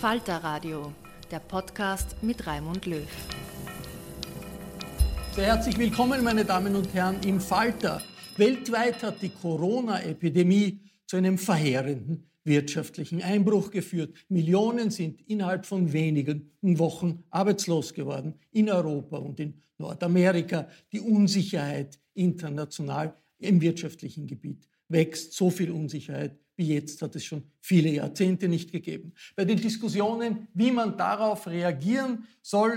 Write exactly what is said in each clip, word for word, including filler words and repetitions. Falter Radio, der Podcast mit Raimund Löw. Sehr herzlich willkommen, meine Damen und Herren, im Falter. Weltweit hat die Corona-Epidemie zu einem verheerenden wirtschaftlichen Einbruch geführt. Millionen sind innerhalb von wenigen Wochen arbeitslos geworden in Europa und in Nordamerika. Die Unsicherheit international im wirtschaftlichen Gebiet wächst. So viel Unsicherheit wie jetzt hat es schon viele Jahrzehnte nicht gegeben. Bei den Diskussionen, wie man darauf reagieren soll,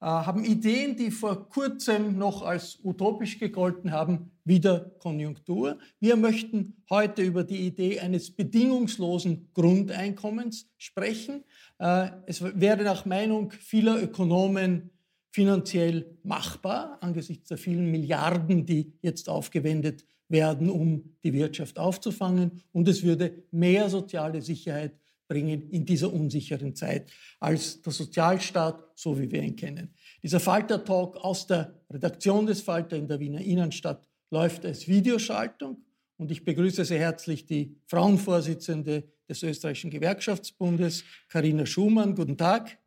äh, haben Ideen, die vor kurzem noch als utopisch gegolten haben, wieder Konjunktur. Wir möchten heute über die Idee eines bedingungslosen Grundeinkommens sprechen. Äh, es wäre nach Meinung vieler Ökonomen finanziell machbar, angesichts der vielen Milliarden, die jetzt aufgewendet werden. werden, um die Wirtschaft aufzufangen. Und es würde mehr soziale Sicherheit bringen in dieser unsicheren Zeit als der Sozialstaat, so wie wir ihn kennen. Dieser Falter-Talk aus der Redaktion des Falter in der Wiener Innenstadt läuft als Videoschaltung. Und ich begrüße sehr herzlich die Frauenvorsitzende des Österreichischen Gewerkschaftsbundes, Carina Schumann. Guten Tag.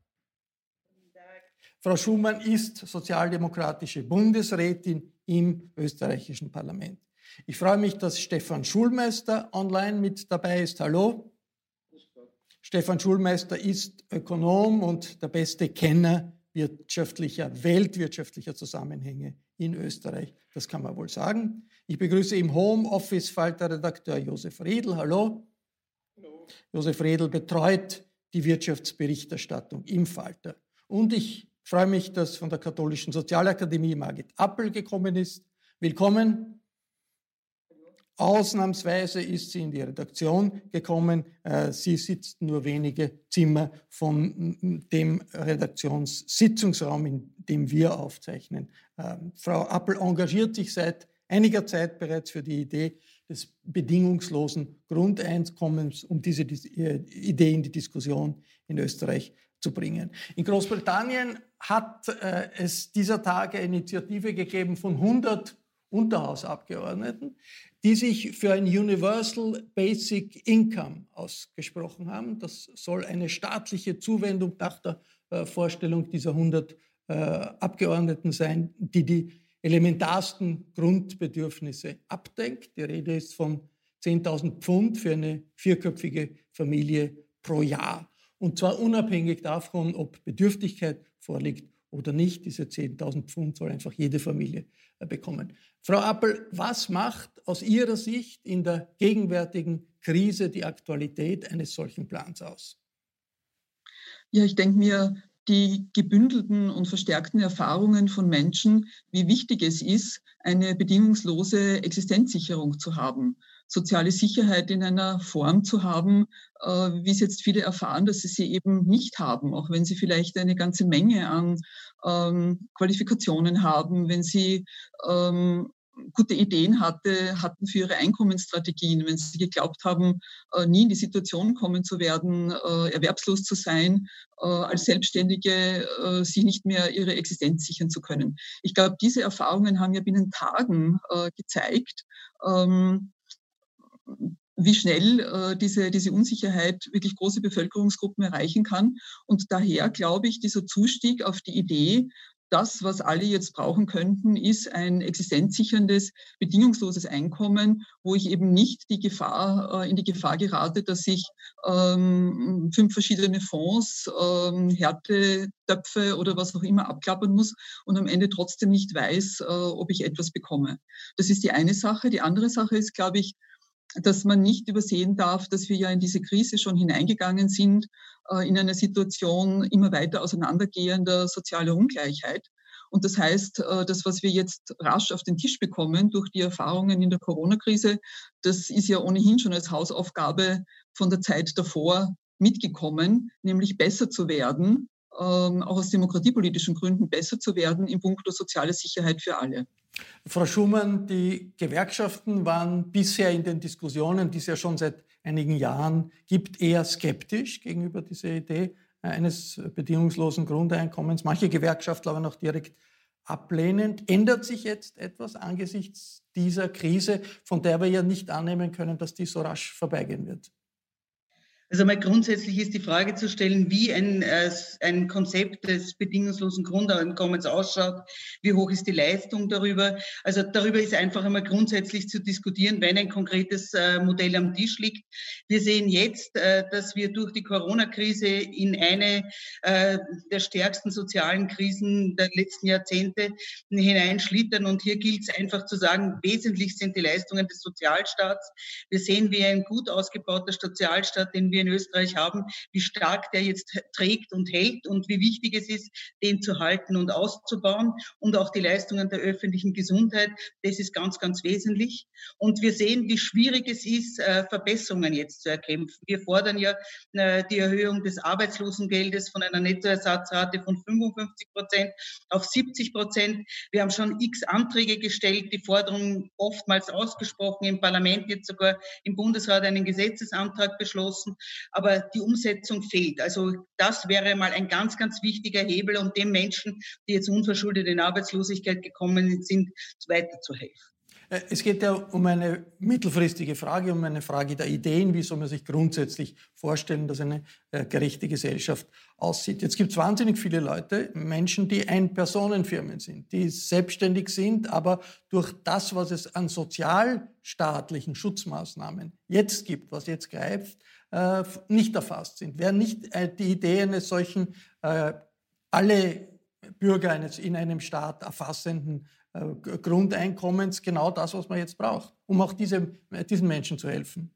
Guten Tag. Frau Schumann ist sozialdemokratische Bundesrätin im österreichischen Parlament. Ich freue mich, dass Stefan Schulmeister online mit dabei ist. Hallo. Stefan Schulmeister ist Ökonom und der beste Kenner wirtschaftlicher, weltwirtschaftlicher Zusammenhänge in Österreich. Das kann man wohl sagen. Ich begrüße im Homeoffice Falter-Redakteur Josef Redl. Hallo. Hallo. Josef Redl betreut die Wirtschaftsberichterstattung im Falter. Und ich freue mich, dass von der Katholischen Sozialakademie Margit Appel gekommen ist. Willkommen. Ausnahmsweise ist sie in die Redaktion gekommen. Sie sitzt nur wenige Zimmer von dem Redaktionssitzungsraum, in dem wir aufzeichnen. Frau Appel engagiert sich seit einiger Zeit bereits für die Idee des bedingungslosen Grundeinkommens, um diese Idee in die Diskussion in Österreich zu bringen. In Großbritannien hat es dieser Tage eine Initiative gegeben von hundert Unterhausabgeordneten, die sich für ein Universal Basic Income ausgesprochen haben. Das soll eine staatliche Zuwendung nach der äh, Vorstellung dieser hundert äh, Abgeordneten sein, die die elementarsten Grundbedürfnisse abdenkt. Die Rede ist von zehntausend Pfund für eine vierköpfige Familie pro Jahr. Und zwar unabhängig davon, ob Bedürftigkeit vorliegt oder nicht. Diese zehntausend Pfund soll einfach jede Familie bekommen. Frau Appel, was macht aus Ihrer Sicht in der gegenwärtigen Krise die Aktualität eines solchen Plans aus? Ja, ich denke mir, die gebündelten und verstärkten Erfahrungen von Menschen, wie wichtig es ist, eine bedingungslose Existenzsicherung zu haben, soziale Sicherheit in einer Form zu haben, äh, wie es jetzt viele erfahren, dass sie sie eben nicht haben, auch wenn sie vielleicht eine ganze Menge an ähm, Qualifikationen haben, wenn sie ähm, gute Ideen hatte, hatten für ihre Einkommensstrategien, wenn sie geglaubt haben, nie in die Situation kommen zu werden, erwerbslos zu sein, als Selbstständige sich nicht mehr ihre Existenz sichern zu können. Ich glaube, diese Erfahrungen haben ja binnen Tagen gezeigt, wie schnell äh, diese, diese Unsicherheit wirklich große Bevölkerungsgruppen erreichen kann. Und daher glaube ich, dieser Zustieg auf die Idee, das, was alle jetzt brauchen könnten, ist ein existenzsicherndes, bedingungsloses Einkommen, wo ich eben nicht die Gefahr, äh, in die Gefahr gerate, dass ich ähm, fünf verschiedene Fonds, ähm, Härtetöpfe oder was auch immer abklappern muss und am Ende trotzdem nicht weiß, äh, ob ich etwas bekomme. Das ist die eine Sache. Die andere Sache ist, glaube ich, dass man nicht übersehen darf, dass wir ja in diese Krise schon hineingegangen sind, äh, in einer Situation immer weiter auseinandergehender sozialer Ungleichheit. Und das heißt, äh, das, was wir jetzt rasch auf den Tisch bekommen durch die Erfahrungen in der Corona-Krise, das ist ja ohnehin schon als Hausaufgabe von der Zeit davor mitgekommen, nämlich besser zu werden, ähm, auch aus demokratiepolitischen Gründen besser zu werden im Punkt der sozialen Sicherheit für alle. Frau Schumann, die Gewerkschaften waren bisher in den Diskussionen, die es ja schon seit einigen Jahren gibt, eher skeptisch gegenüber dieser Idee eines bedingungslosen Grundeinkommens. Manche Gewerkschaftler waren auch direkt ablehnend. Ändert sich jetzt etwas angesichts dieser Krise, von der wir ja nicht annehmen können, dass die so rasch vorbeigehen wird? Also mal grundsätzlich ist die Frage zu stellen, wie ein, äh, ein Konzept des bedingungslosen Grundeinkommens ausschaut, wie hoch ist die Leistung darüber. Also darüber ist einfach einmal grundsätzlich zu diskutieren, wenn ein konkretes äh, Modell am Tisch liegt. Wir sehen jetzt, äh, dass wir durch die Corona-Krise in eine äh, der stärksten sozialen Krisen der letzten Jahrzehnte hineinschlittern. Und hier gilt es einfach zu sagen, wesentlich sind die Leistungen des Sozialstaats. Wir sehen, wie ein gut ausgebauter Sozialstaat, den wir in Österreich haben, wie stark der jetzt trägt und hält und wie wichtig es ist, den zu halten und auszubauen, und auch die Leistungen der öffentlichen Gesundheit, das ist ganz, ganz wesentlich. Und wir sehen, wie schwierig es ist, Verbesserungen jetzt zu erkämpfen. Wir fordern ja die Erhöhung des Arbeitslosengeldes von einer Nettoersatzrate von fünfundfünfzig Prozent auf siebzig Prozent. Wir haben schon x Anträge gestellt, die Forderung oftmals ausgesprochen, im Parlament jetzt sogar im Bundesrat einen Gesetzesantrag beschlossen. Aber die Umsetzung fehlt. Also das wäre mal ein ganz, ganz wichtiger Hebel, um den Menschen, die jetzt unverschuldet in Arbeitslosigkeit gekommen sind, weiterzuhelfen. Es geht ja um eine mittelfristige Frage, um eine Frage der Ideen. Wie soll man sich grundsätzlich vorstellen, dass eine gerechte Gesellschaft aussieht? Jetzt gibt es wahnsinnig viele Leute, Menschen, die Ein-Personen-Firmen sind, die selbstständig sind, aber durch das, was es an sozialstaatlichen Schutzmaßnahmen jetzt gibt, was jetzt greift, nicht erfasst sind. Wer nicht die Idee eines solchen, äh, alle Bürger eines in einem Staat erfassenden äh, Grundeinkommens, genau das, was man jetzt braucht, um auch diesem, diesen Menschen zu helfen.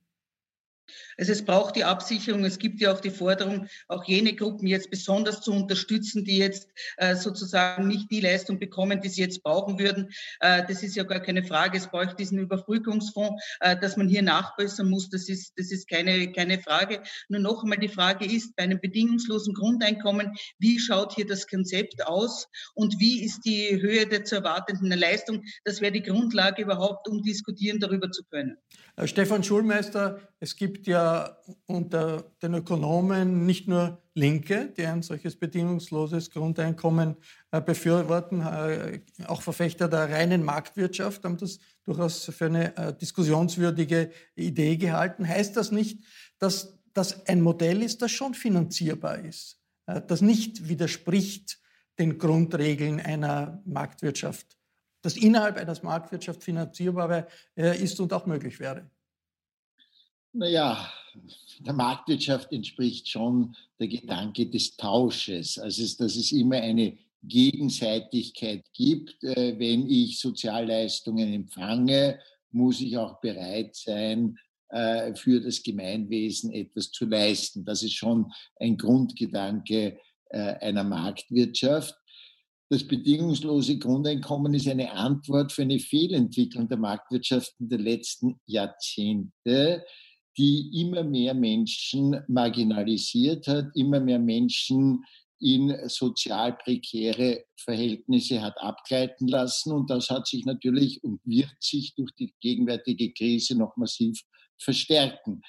Also es braucht die Absicherung, es gibt ja auch die Forderung, auch jene Gruppen jetzt besonders zu unterstützen, die jetzt äh, sozusagen nicht die Leistung bekommen, die sie jetzt brauchen würden. Äh, das ist ja gar keine Frage, es braucht diesen Überbrückungsfonds, äh, dass man hier nachbessern muss, das ist, das ist keine, keine Frage. Nur noch einmal die Frage ist, bei einem bedingungslosen Grundeinkommen, wie schaut hier das Konzept aus und wie ist die Höhe der zu erwartenden Leistung? Das wäre die Grundlage überhaupt, um diskutieren darüber zu können. Herr Stefan Schulmeister, es gibt Es gibt ja unter den Ökonomen nicht nur Linke, die ein solches bedingungsloses Grundeinkommen äh, befürworten, äh, auch Verfechter der reinen Marktwirtschaft haben das durchaus für eine äh, diskussionswürdige Idee gehalten. Heißt das nicht, dass das ein Modell ist, das schon finanzierbar ist, äh, das nicht widerspricht den Grundregeln einer Marktwirtschaft, das innerhalb einer Marktwirtschaft finanzierbar äh, ist und auch möglich wäre? Naja, der Marktwirtschaft entspricht schon der Gedanke des Tausches. Also das ist immer eine Gegenseitigkeit gibt. Wenn ich Sozialleistungen empfange, muss ich auch bereit sein, für das Gemeinwesen etwas zu leisten. Das ist schon ein Grundgedanke einer Marktwirtschaft. Das bedingungslose Grundeinkommen ist eine Antwort für eine Fehlentwicklung der Marktwirtschaften der letzten Jahrzehnte, die immer mehr Menschen marginalisiert hat, immer mehr Menschen in sozial prekäre Verhältnisse hat abgleiten lassen. Und das hat sich natürlich und wird sich durch die gegenwärtige Krise noch massiv verstärken.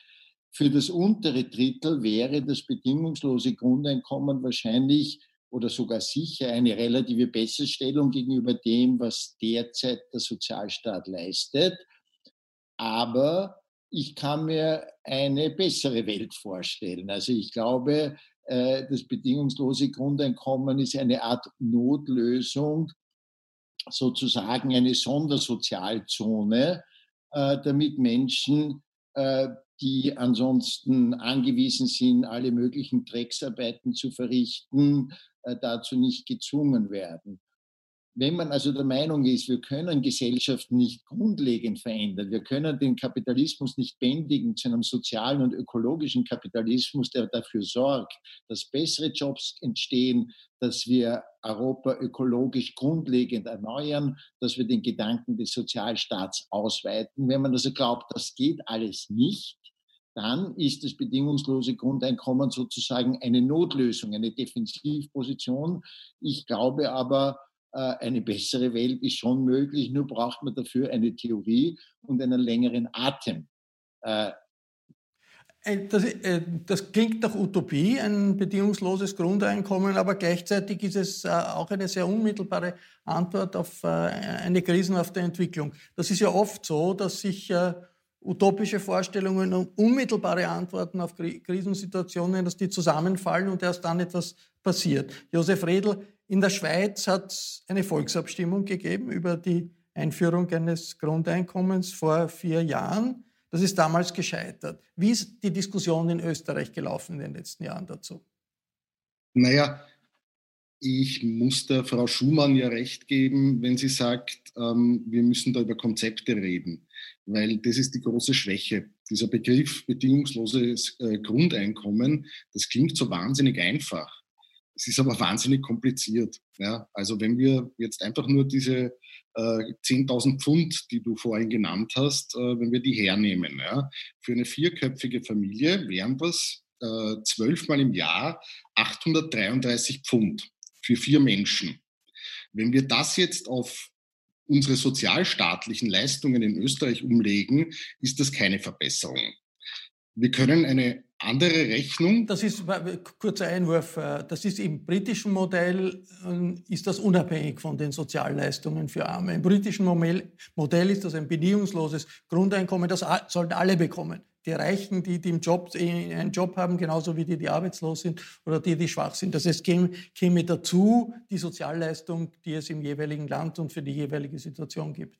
Für das untere Drittel wäre das bedingungslose Grundeinkommen wahrscheinlich oder sogar sicher eine relative Besserstellung gegenüber dem, was derzeit der Sozialstaat leistet. Aber ich kann mir eine bessere Welt vorstellen. Also ich glaube, das bedingungslose Grundeinkommen ist eine Art Notlösung, sozusagen eine Sondersozialzone, damit Menschen, die ansonsten angewiesen sind, alle möglichen Drecksarbeiten zu verrichten, dazu nicht gezwungen werden. Wenn man also der Meinung ist, wir können Gesellschaften nicht grundlegend verändern, wir können den Kapitalismus nicht bändigen zu einem sozialen und ökologischen Kapitalismus, der dafür sorgt, dass bessere Jobs entstehen, dass wir Europa ökologisch grundlegend erneuern, dass wir den Gedanken des Sozialstaats ausweiten. Wenn man also glaubt, das geht alles nicht, dann ist das bedingungslose Grundeinkommen sozusagen eine Notlösung, eine Defensivposition. Ich glaube aber, eine bessere Welt ist schon möglich, nur braucht man dafür eine Theorie und einen längeren Atem. Äh das, das klingt nach Utopie, ein bedingungsloses Grundeinkommen, aber gleichzeitig ist es auch eine sehr unmittelbare Antwort auf eine krisenhafte Entwicklung. Das ist ja oft so, dass sich utopische Vorstellungen und unmittelbare Antworten auf Krisensituationen, dass die zusammenfallen und erst dann etwas passiert. Josef Redl, in der Schweiz hat es eine Volksabstimmung gegeben über die Einführung eines Grundeinkommens vor vier Jahren. Das ist damals gescheitert. Wie ist die Diskussion in Österreich gelaufen in den letzten Jahren dazu? Naja, ich muss der Frau Schumann ja recht geben, wenn sie sagt, ähm, wir müssen da über Konzepte reden. Weil das ist die große Schwäche. Dieser Begriff bedingungsloses äh, Grundeinkommen, das klingt so wahnsinnig einfach. Es ist aber wahnsinnig kompliziert. Ja? Also wenn wir jetzt einfach nur diese äh, zehntausend Pfund, die du vorhin genannt hast, äh, wenn wir die hernehmen, ja? Für eine vierköpfige Familie wären das äh, zwölfmal im Jahr achthundertdreiunddreißig Pfund für vier Menschen. Wenn wir das jetzt auf unsere sozialstaatlichen Leistungen in Österreich umlegen, ist das keine Verbesserung. Wir können eine andere Rechnung. Das ist, kurzer Einwurf, das ist im britischen Modell, ist das unabhängig von den Sozialleistungen für Arme. Im britischen Modell ist das ein bedingungsloses Grundeinkommen, das sollten alle bekommen. Die Reichen, die, die im Job, einen Job haben, genauso wie die, die arbeitslos sind oder die, die schwach sind. Das heißt, käme, käme dazu die Sozialleistung, die es im jeweiligen Land und für die jeweilige Situation gibt.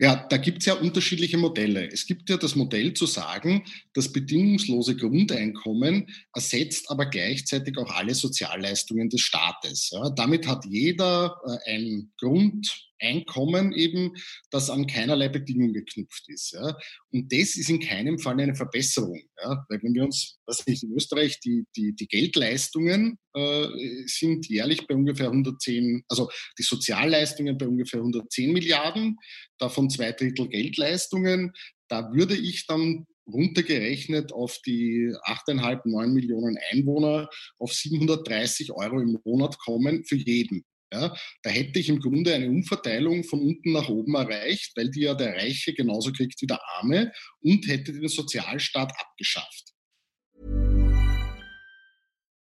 Ja, da gibt es ja unterschiedliche Modelle. Es gibt ja das Modell zu sagen, das bedingungslose Grundeinkommen ersetzt aber gleichzeitig auch alle Sozialleistungen des Staates. Ja, damit hat jeder äh, ein Grundeinkommen eben, das an keinerlei Bedingung geknüpft ist. Ja. Und das ist in keinem Fall eine Verbesserung. Ja. Weil wenn wir uns, weiß nicht, in Österreich, die, die, die Geldleistungen äh, sind jährlich bei ungefähr hundertzehn, also die Sozialleistungen bei ungefähr hundertzehn Milliarden, davon zwei Drittel Geldleistungen. Da würde ich dann runtergerechnet auf die acht Komma fünf, neun Millionen Einwohner auf siebenhundertdreißig Euro im Monat kommen für jeden. Ja, da hätte ich im Grunde eine Umverteilung von unten nach oben erreicht, weil die ja der Reiche genauso kriegt wie der Arme und hätte den Sozialstaat abgeschafft.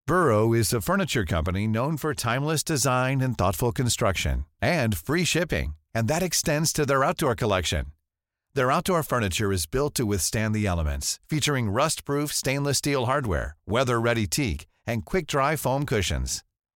Burrow is a furniture company known for timeless design and thoughtful construction and free shipping, and that extends to their outdoor collection. Their outdoor furniture is built to withstand the elements, featuring rust-proof stainless steel hardware, weather-ready teak, and quick-dry foam cushions.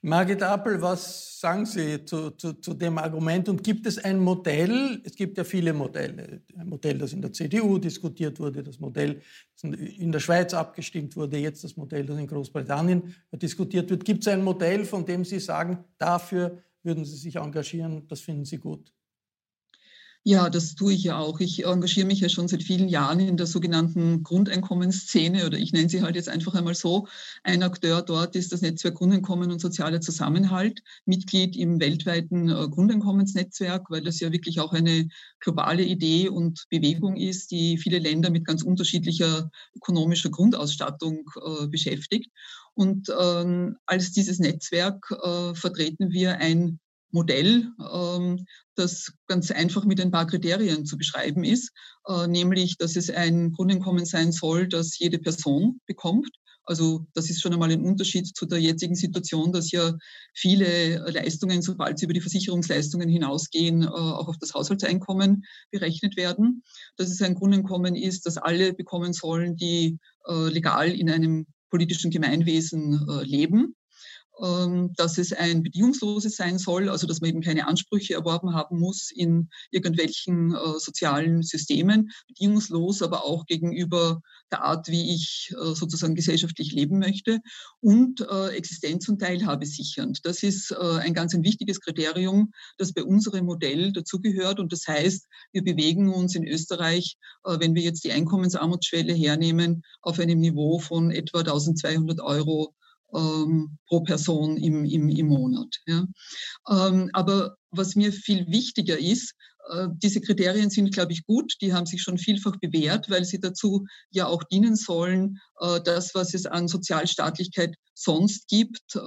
Margit Appel, was sagen Sie zu, zu, zu dem Argument? Und gibt es ein Modell? Es gibt ja viele Modelle. Ein Modell, das in der C D U diskutiert wurde, das Modell, das in der Schweiz abgestimmt wurde, jetzt das Modell, das in Großbritannien diskutiert wird. Gibt es ein Modell, von dem Sie sagen, dafür würden Sie sich engagieren, das finden Sie gut? Ja, das tue ich ja auch. Ich engagiere mich ja schon seit vielen Jahren in der sogenannten Grundeinkommensszene, oder ich nenne sie halt jetzt einfach einmal so. Ein Akteur dort ist das Netzwerk Grundeinkommen und sozialer Zusammenhalt, Mitglied im weltweiten Grundeinkommensnetzwerk, weil das ja wirklich auch eine globale Idee und Bewegung ist, die viele Länder mit ganz unterschiedlicher ökonomischer Grundausstattung äh, beschäftigt. Und ähm, als dieses Netzwerk äh, vertreten wir ein Modell, das ganz einfach mit ein paar Kriterien zu beschreiben ist, nämlich, dass es ein Grundeinkommen sein soll, das jede Person bekommt. Also das ist schon einmal ein Unterschied zu der jetzigen Situation, dass ja viele Leistungen, sobald sie über die Versicherungsleistungen hinausgehen, auch auf das Haushaltseinkommen berechnet werden. Dass es ein Grundeinkommen ist, das alle bekommen sollen, die legal in einem politischen Gemeinwesen leben. Dass es ein bedingungsloses sein soll, also dass man eben keine Ansprüche erworben haben muss in irgendwelchen äh, sozialen Systemen, bedingungslos, aber auch gegenüber der Art, wie ich äh, sozusagen gesellschaftlich leben möchte, und äh, Existenz und Teilhabe sichernd. Das ist äh, ein ganz ein wichtiges Kriterium, das bei unserem Modell dazugehört, und das heißt, wir bewegen uns in Österreich, äh, wenn wir jetzt die Einkommensarmutsschwelle hernehmen, auf einem Niveau von etwa eintausendzweihundert Euro pro Person im, im, im Monat. Ja. Aber was mir viel wichtiger ist, diese Kriterien sind, glaube ich, gut, die haben sich schon vielfach bewährt, weil sie dazu ja auch dienen sollen, das, was es an Sozialstaatlichkeit sonst gibt, zu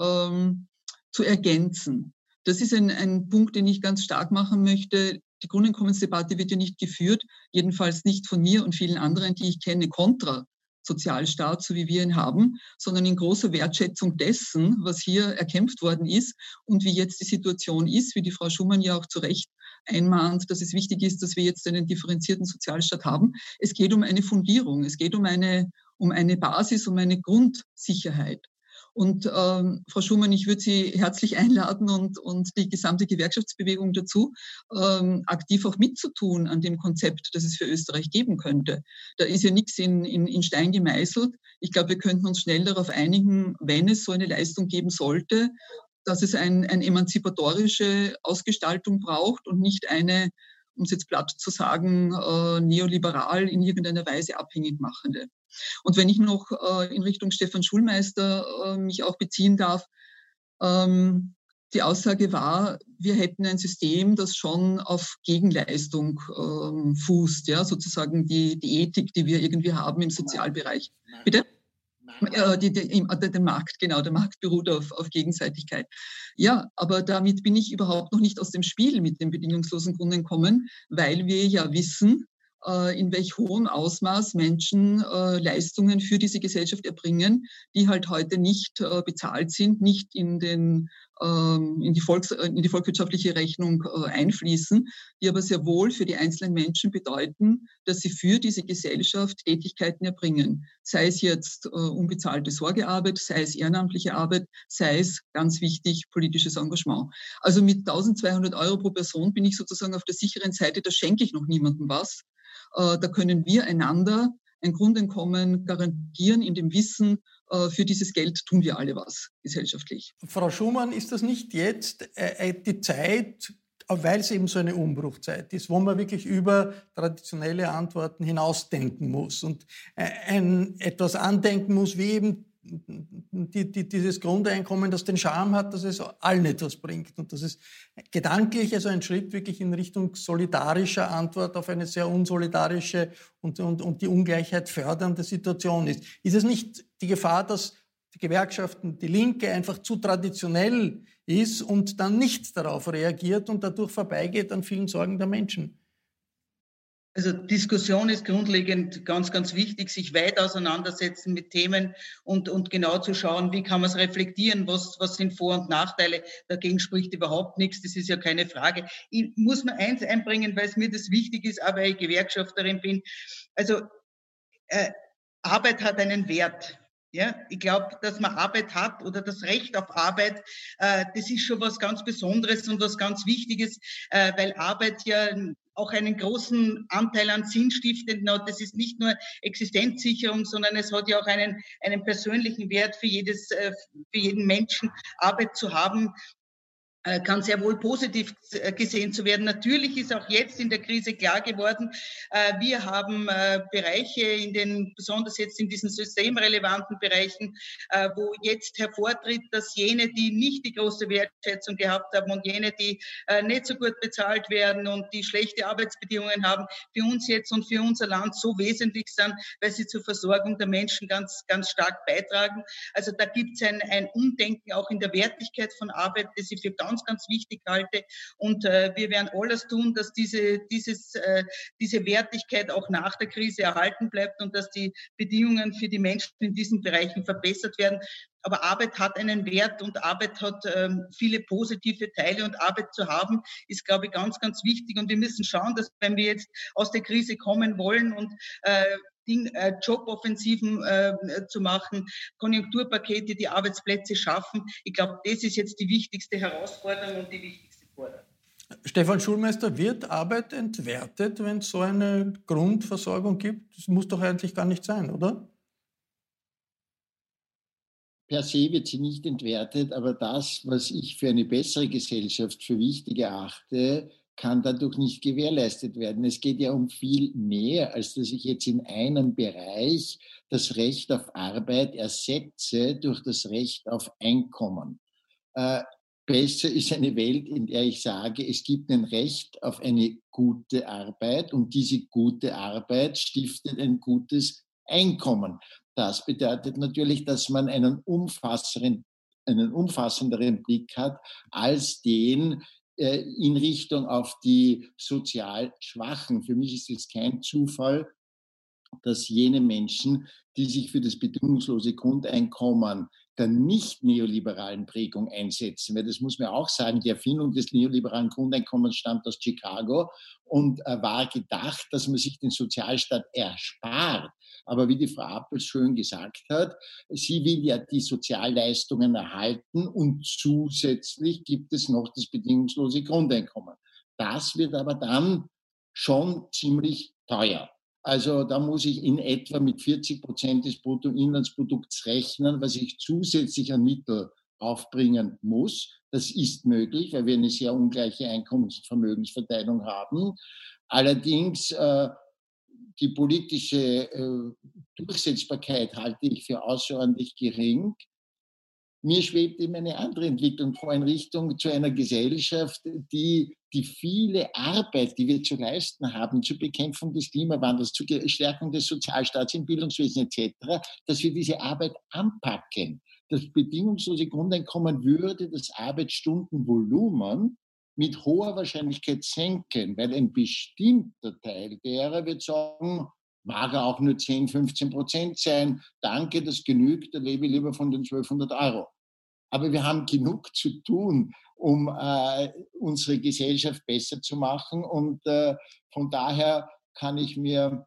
ergänzen. Das ist ein, ein Punkt, den ich ganz stark machen möchte. Die Grundeinkommensdebatte wird ja nicht geführt, jedenfalls nicht von mir und vielen anderen, die ich kenne, kontra Sozialstaat, so wie wir ihn haben, sondern in großer Wertschätzung dessen, was hier erkämpft worden ist und wie jetzt die Situation ist, wie die Frau Schumann ja auch zu Recht einmahnt, dass es wichtig ist, dass wir jetzt einen differenzierten Sozialstaat haben. Es geht um eine Fundierung, es geht um eine, um eine Basis, um eine Grundsicherheit. Und ähm, Frau Schumann, ich würde Sie herzlich einladen und, und die gesamte Gewerkschaftsbewegung dazu, ähm, aktiv auch mitzutun an dem Konzept, das es für Österreich geben könnte. Da ist ja nichts in, in, in Stein gemeißelt. Ich glaube, wir könnten uns schnell darauf einigen, wenn es so eine Leistung geben sollte, dass es ein, eine emanzipatorische Ausgestaltung braucht und nicht eine, um es jetzt platt zu sagen, äh, neoliberal in irgendeiner Weise abhängig machende. Und wenn ich noch äh, in Richtung Stefan Schulmeister äh, mich auch beziehen darf, ähm, die Aussage war, wir hätten ein System, das schon auf Gegenleistung ähm, fußt, ja, sozusagen die, die Ethik, die wir irgendwie haben im Sozialbereich. Nein. Bitte? Äh, die, die, im, der, der Markt, genau, der Markt beruht auf, auf Gegenseitigkeit. Ja, aber damit bin ich überhaupt noch nicht aus dem Spiel mit dem bedingungslosen Grundeinkommen, weil wir ja wissen, in welch hohem Ausmaß Menschen äh, Leistungen für diese Gesellschaft erbringen, die halt heute nicht äh, bezahlt sind, nicht in, den, ähm, in, die Volks-, in die volkswirtschaftliche Rechnung äh, einfließen, die aber sehr wohl für die einzelnen Menschen bedeuten, dass sie für diese Gesellschaft Tätigkeiten erbringen. Sei es jetzt äh, unbezahlte Sorgearbeit, sei es ehrenamtliche Arbeit, sei es, ganz wichtig, politisches Engagement. Also mit eintausendzweihundert Euro pro Person bin ich sozusagen auf der sicheren Seite, da schenke ich noch niemandem was. Da können wir einander ein Grundeinkommen garantieren in dem Wissen, für dieses Geld tun wir alle was gesellschaftlich. Frau Schumann, ist das nicht jetzt die Zeit, weil es eben so eine Umbruchzeit ist, wo man wirklich über traditionelle Antworten hinausdenken muss und ein, etwas andenken muss, wie eben Die, die, dieses Grundeinkommen, das den Charme hat, dass es allen etwas bringt und dass es gedanklich also ein Schritt wirklich in Richtung solidarischer Antwort auf eine sehr unsolidarische und, und, und die Ungleichheit fördernde Situation ist. Ist es nicht die Gefahr, dass die Gewerkschaften, die Linke einfach zu traditionell ist und dann nicht darauf reagiert und dadurch vorbeigeht an vielen Sorgen der Menschen? Also Diskussion ist grundlegend ganz, ganz wichtig, sich weit auseinandersetzen mit Themen und, und genau zu schauen, wie kann man es reflektieren, was, was sind Vor- und Nachteile. Dagegen spricht überhaupt nichts, das ist ja keine Frage. Ich muss mir eins einbringen, weil es mir das wichtig ist, aber ich Gewerkschafterin bin. Also äh, Arbeit hat einen Wert. Ja, ich glaube, dass man Arbeit hat oder das Recht auf Arbeit, äh, das ist schon was ganz Besonderes und was ganz Wichtiges, äh, weil Arbeit ja auch einen großen Anteil an sinnstiftenden hat. Das ist nicht nur Existenzsicherung, sondern es hat ja auch einen, einen persönlichen Wert für jedes, äh, für jeden Menschen, Arbeit zu haben. Kann sehr wohl positiv gesehen zu werden. Natürlich ist auch jetzt in der Krise klar geworden, wir haben Bereiche in den, besonders jetzt in diesen systemrelevanten Bereichen, wo jetzt hervortritt, dass jene, die nicht die große Wertschätzung gehabt haben und jene, die nicht so gut bezahlt werden und die schlechte Arbeitsbedingungen haben, für uns jetzt und für unser Land so wesentlich sind, weil sie zur Versorgung der Menschen ganz, ganz stark beitragen. Also da gibt es ein, ein Umdenken auch in der Wertigkeit von Arbeit, das ich für ganz Ganz, ganz wichtig halte, und äh, wir werden alles tun, dass diese, dieses, äh, diese Wertigkeit auch nach der Krise erhalten bleibt und dass die Bedingungen für die Menschen in diesen Bereichen verbessert werden. Aber Arbeit hat einen Wert und Arbeit hat ähm, viele positive Teile, und Arbeit zu haben ist, glaube ich, ganz, ganz wichtig, und wir müssen schauen, dass, wenn wir jetzt aus der Krise kommen wollen und äh, Ding, äh, Joboffensiven äh, zu machen, Konjunkturpakete, die Arbeitsplätze schaffen. Ich glaube, das ist jetzt die wichtigste Herausforderung und die wichtigste Forderung. Stefan Schulmeister, wird Arbeit entwertet, wenn es so eine Grundversorgung gibt? Das muss doch eigentlich gar nicht sein, oder? Per se wird sie nicht entwertet, aber das, was ich für eine bessere Gesellschaft für wichtig erachte, kann dadurch nicht gewährleistet werden. Es geht ja um viel mehr, als dass ich jetzt in einem Bereich das Recht auf Arbeit ersetze durch das Recht auf Einkommen. Äh, besser ist eine Welt, in der ich sage, es gibt ein Recht auf eine gute Arbeit, und diese gute Arbeit stiftet ein gutes Einkommen. Das bedeutet natürlich, dass man einen umfassenden, einen umfassenderen Blick hat als den, in Richtung auf die sozial Schwachen. Für mich ist es kein Zufall, dass jene Menschen, die sich für das bedingungslose Grundeinkommen der nicht neoliberalen Prägung einsetzen, weil das muss man auch sagen, die Erfindung des neoliberalen Grundeinkommens stammt aus Chicago und war gedacht, dass man sich den Sozialstaat erspart. Aber wie die Frau Appel schön gesagt hat, sie will ja die Sozialleistungen erhalten, und zusätzlich gibt es noch das bedingungslose Grundeinkommen. Das wird aber dann schon ziemlich teuer. Also da muss ich in etwa mit vierzig Prozent des Bruttoinlandsprodukts rechnen, was ich zusätzlich an Mittel aufbringen muss. Das ist möglich, weil wir eine sehr ungleiche Einkommens- und Vermögensverteilung haben. Allerdings äh, die politische äh, Durchsetzbarkeit halte ich für außerordentlich gering. Mir schwebt eben eine andere Entwicklung vor, in Richtung zu einer Gesellschaft, die die viele Arbeit, die wir zu leisten haben, zur Bekämpfung des Klimawandels, zur Stärkung des Sozialstaats im Bildungswesen et cetera, dass wir diese Arbeit anpacken. Das bedingungslose Grundeinkommen würde das Arbeitsstundenvolumen mit hoher Wahrscheinlichkeit senken, weil ein bestimmter Teil derer wird sagen, mag er auch nur zehn, fünfzehn Prozent sein, danke, das genügt, da lebe ich lieber von den zwölfhundert Euro. Aber wir haben genug zu tun, um äh, unsere Gesellschaft besser zu machen, und äh, von daher kann ich mir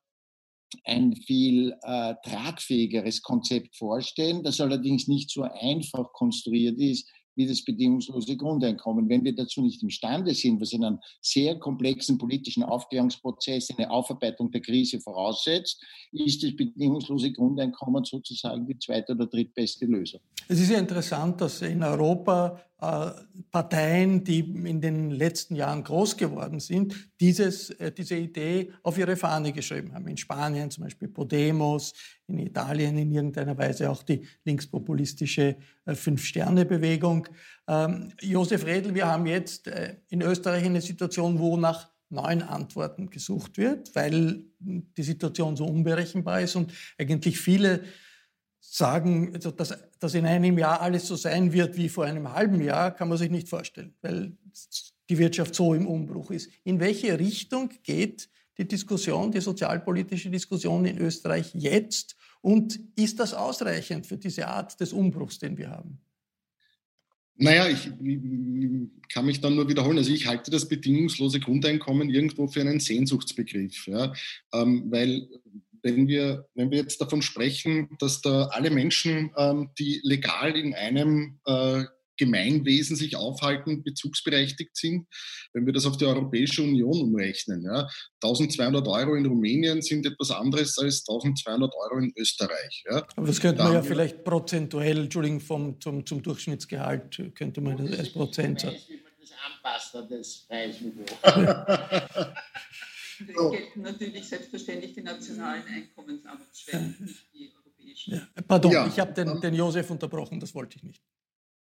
ein viel äh, tragfähigeres Konzept vorstellen, das allerdings nicht so einfach konstruiert ist wie das bedingungslose Grundeinkommen. Wenn wir dazu nicht imstande sind, was in einem sehr komplexen politischen Aufklärungsprozess eine Aufarbeitung der Krise voraussetzt, ist das bedingungslose Grundeinkommen sozusagen die zweite oder drittbeste Lösung. Es ist ja interessant, dass in Europa äh, Parteien, die in den letzten Jahren groß geworden sind, dieses, äh, diese Idee auf ihre Fahne geschrieben haben. In Spanien zum Beispiel Podemos, in Italien in irgendeiner Weise auch die linkspopulistische äh, Fünf-Sterne-Bewegung. Ähm, Josef Redl, wir haben jetzt äh, in Österreich eine Situation, wo nach neuen Antworten gesucht wird, weil die Situation so unberechenbar ist und eigentlich viele sagen, also dass, dass in einem Jahr alles so sein wird wie vor einem halben Jahr, kann man sich nicht vorstellen, weil die Wirtschaft so im Umbruch ist. In welche Richtung geht die Diskussion, die sozialpolitische Diskussion in Österreich jetzt, und ist das ausreichend für diese Art des Umbruchs, den wir haben? Naja, ich kann mich dann nur wiederholen. Also ich halte das bedingungslose Grundeinkommen irgendwo für einen Sehnsuchtsbegriff, ja, ähm, weil Wenn wir, wenn wir jetzt davon sprechen, dass da alle Menschen, ähm, die legal in einem äh, Gemeinwesen sich aufhalten, bezugsberechtigt sind, wenn wir das auf die Europäische Union umrechnen. Ja, eintausendzweihundert Euro in Rumänien sind etwas anderes als eintausendzweihundert Euro in Österreich. Ja. Aber das könnte man ja vielleicht prozentuell, Entschuldigung, vom, zum, zum Durchschnittsgehalt, könnte man das als Prozent sagen. Ich weiß, wie man das anpasst an das Preisniveau. So. Gelten natürlich selbstverständlich die nationalen Einkommensarmutsschwellen, nicht die europäischen. Ja. Pardon, ja, ich habe den, den Josef unterbrochen, das wollte ich nicht.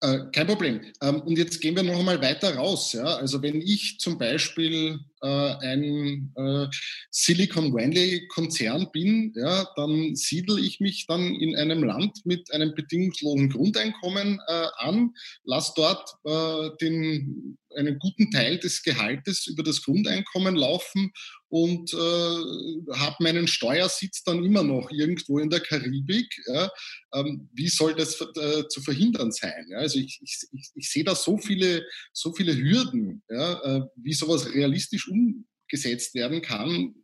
Äh, kein Problem. Ähm, und jetzt gehen wir noch einmal weiter raus. Ja? Also wenn ich zum Beispiel äh, ein äh, Silicon Valley-Konzern bin, ja, dann siedle ich mich dann in einem Land mit einem bedingungslosen Grundeinkommen äh, an, lasse dort äh, den, einen guten Teil des Gehaltes über das Grundeinkommen laufen und äh, habe meinen Steuersitz dann immer noch irgendwo in der Karibik. Ja? Ähm, wie soll das äh, zu verhindern sein? Ja? Also ich, ich, ich, ich sehe da so viele, so viele Hürden, ja? äh, wie sowas realistisch umgesetzt werden kann.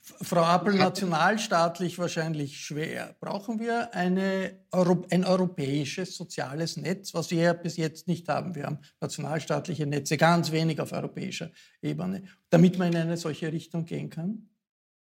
Frau Appel, nationalstaatlich wahrscheinlich schwer. Brauchen wir eine Euro- ein europäisches soziales Netz, was wir ja bis jetzt nicht haben? Wir haben nationalstaatliche Netze, ganz wenig auf europäischer Ebene, damit man in eine solche Richtung gehen kann?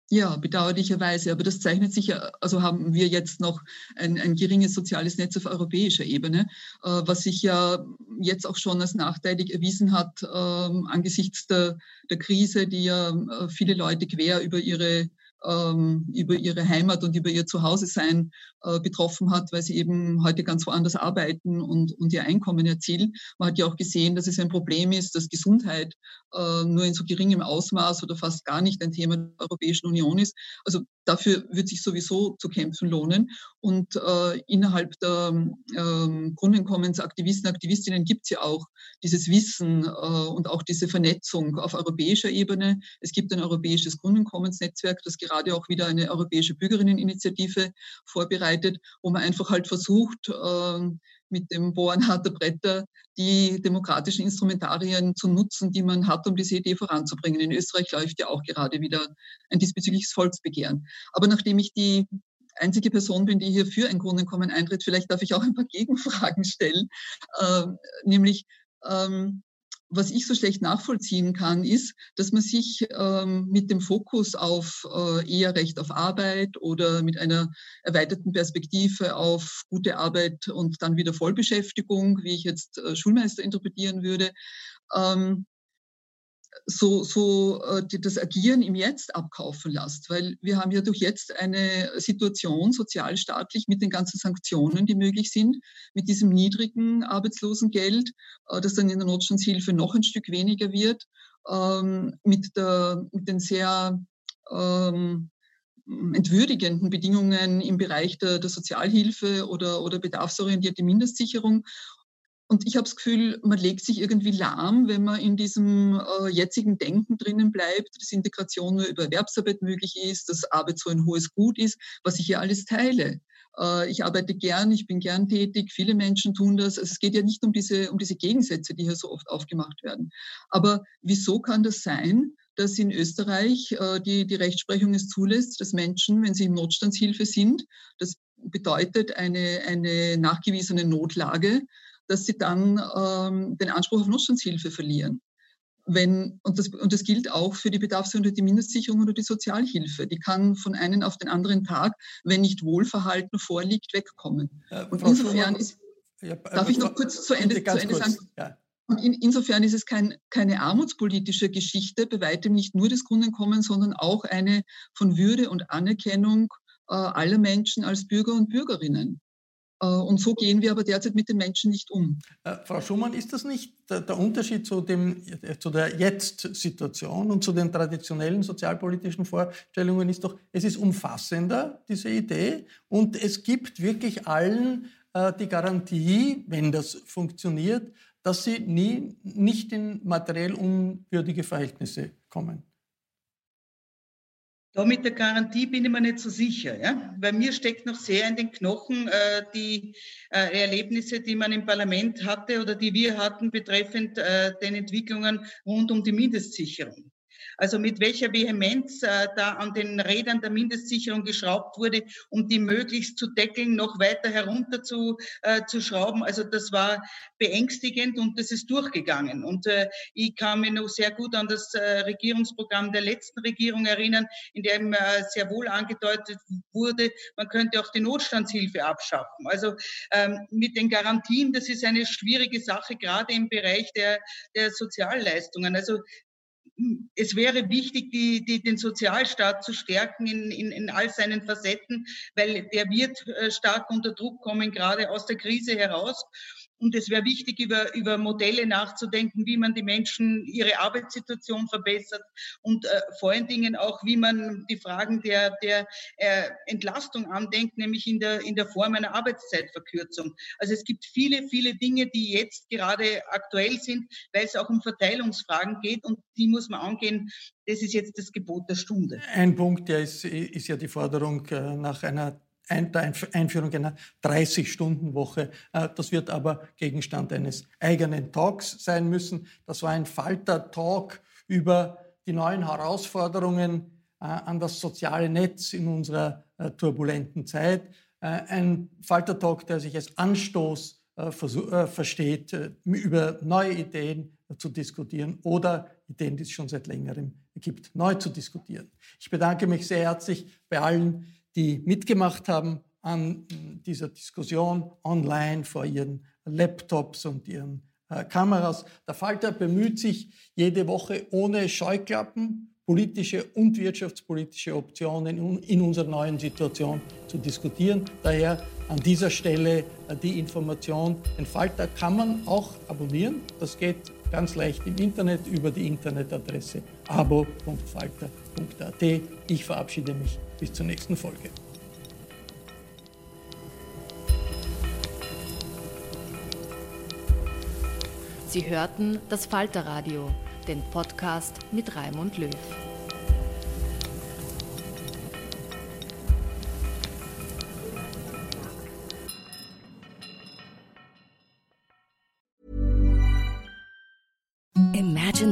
Ja, bedauerlicherweise, aber das zeichnet sich ja, also haben wir jetzt noch ein, ein geringes soziales Netz auf europäischer Ebene, äh, was sich ja jetzt auch schon als nachteilig erwiesen hat, äh, angesichts der, der Krise, die ja äh, viele Leute quer über ihre, äh, über ihre Heimat und über ihr Zuhause-Sein äh, betroffen hat, weil sie eben heute ganz woanders arbeiten und, und ihr Einkommen erzielen. Man hat ja auch gesehen, dass es ein Problem ist, dass Gesundheit nur in so geringem Ausmaß oder fast gar nicht ein Thema der Europäischen Union ist. Also dafür wird sich sowieso zu kämpfen lohnen. Und äh, innerhalb der äh, Grundeinkommensaktivisten, Aktivistinnen gibt es ja auch dieses Wissen äh, und auch diese Vernetzung auf europäischer Ebene. Es gibt ein europäisches Grundeinkommensnetzwerk, das gerade auch wieder eine europäische Bürgerinneninitiative vorbereitet, wo man einfach halt versucht, äh, mit dem Bohren harter Bretter die demokratischen Instrumentarien zu nutzen, die man hat, um diese Idee voranzubringen. In Österreich läuft ja auch gerade wieder ein diesbezügliches Volksbegehren. Aber nachdem ich die einzige Person bin, die hier für ein Grundeinkommen eintritt, vielleicht darf ich auch ein paar Gegenfragen stellen. Ähm, nämlich, ähm, was ich so schlecht nachvollziehen kann, ist, dass man sich ähm, mit dem Fokus auf äh, eher Recht auf Arbeit oder mit einer erweiterten Perspektive auf gute Arbeit und dann wieder Vollbeschäftigung, wie ich jetzt äh, Schulmeister interpretieren würde, ähm, so, so äh, das Agieren im Jetzt abkaufen lässt. Weil wir haben ja durch jetzt eine Situation sozialstaatlich mit den ganzen Sanktionen, die möglich sind, mit diesem niedrigen Arbeitslosengeld, äh, das dann in der Notstandshilfe noch ein Stück weniger wird, ähm, mit, der, mit den sehr ähm, entwürdigenden Bedingungen im Bereich der, der Sozialhilfe oder, oder bedarfsorientierte Mindestsicherung. Und ich habe das Gefühl, man legt sich irgendwie lahm, wenn man in diesem äh, jetzigen Denken drinnen bleibt, dass Integration nur über Erwerbsarbeit möglich ist, dass Arbeit so ein hohes Gut ist, was ich ja alles teile. Äh, ich arbeite gern, ich bin gern tätig, viele Menschen tun das. Also es geht ja nicht um diese, um diese Gegensätze, die hier so oft aufgemacht werden. Aber wieso kann das sein, dass in Österreich äh, die, die Rechtsprechung es zulässt, dass Menschen, wenn sie in Notstandshilfe sind, das bedeutet eine, eine nachgewiesene Notlage, dass sie dann ähm, den Anspruch auf Notstandshilfe verlieren. Wenn, und, das, und das gilt auch für die bedarfsorientierte Mindestsicherung oder die Sozialhilfe. Die kann von einem auf den anderen Tag, wenn nicht Wohlverhalten vorliegt, wegkommen. Ja, und insofern ist, ja, darf ich noch kurz zu Ende, zu Ende sagen? Ja. Und in, insofern ist es kein, keine armutspolitische Geschichte, bei weitem nicht nur des Grundeinkommens, sondern auch eine von Würde und Anerkennung äh, aller Menschen als Bürger und Bürgerinnen. Und so gehen wir aber derzeit mit den Menschen nicht um. Äh, Frau Schumann, ist das nicht der, der Unterschied zu, dem, zu der Jetzt-Situation und zu den traditionellen sozialpolitischen Vorstellungen? Ist doch, es ist umfassender, diese Idee, und es gibt wirklich allen äh, die Garantie, wenn das funktioniert, dass sie nie, nicht in materiell unwürdige Verhältnisse kommen. Da mit der Garantie bin ich mir nicht so sicher. Ja? Bei mir steckt noch sehr in den Knochen äh, die äh, Erlebnisse, die man im Parlament hatte oder die wir hatten betreffend äh, den Entwicklungen rund um die Mindestsicherung. Also mit welcher Vehemenz äh, da an den Rädern der Mindestsicherung geschraubt wurde, um die möglichst zu deckeln, noch weiter herunter zu, äh, zu schrauben. Also das war beängstigend und das ist durchgegangen. Und äh, ich kann mich noch sehr gut an das äh, Regierungsprogramm der letzten Regierung erinnern, in dem äh, sehr wohl angedeutet wurde, man könnte auch die Notstandshilfe abschaffen. Also ähm, mit den Garantien, das ist eine schwierige Sache, gerade im Bereich der, der Sozialleistungen. Also es wäre wichtig, die, die, den Sozialstaat zu stärken in, in, in all seinen Facetten, weil der wird äh, stark unter Druck kommen, gerade aus der Krise heraus. Und es wäre wichtig, über, über Modelle nachzudenken, wie man die Menschen, ihre Arbeitssituation verbessert und äh, vor allen Dingen auch, wie man die Fragen der, der äh, Entlastung andenkt, nämlich in der, in der Form einer Arbeitszeitverkürzung. Also es gibt viele, viele Dinge, die jetzt gerade aktuell sind, weil es auch um Verteilungsfragen geht und die muss man angehen. Das ist jetzt das Gebot der Stunde. Ein Punkt, der ist, ist ja die Forderung nach einer Einführung einer dreißig-Stunden-Woche. Das wird aber Gegenstand eines eigenen Talks sein müssen. Das war ein Falter-Talk über die neuen Herausforderungen an das soziale Netz in unserer turbulenten Zeit. Ein Falter-Talk, der sich als Anstoß versteht, über neue Ideen zu diskutieren oder Ideen, die es schon seit längerem gibt, neu zu diskutieren. Ich bedanke mich sehr herzlich bei allen, die mitgemacht haben an dieser Diskussion online vor ihren Laptops und ihren äh, Kameras. Der Falter bemüht sich jede Woche ohne Scheuklappen politische und wirtschaftspolitische Optionen in unserer neuen Situation zu diskutieren. Daher an dieser Stelle äh, die Information, den Falter kann man auch abonnieren. Das geht ganz leicht im Internet über die Internetadresse abo punkt falter punkt a t. Ich verabschiede mich. Bis zur nächsten Folge. Sie hörten das Falterradio, den Podcast mit Raimund Löw. Imagine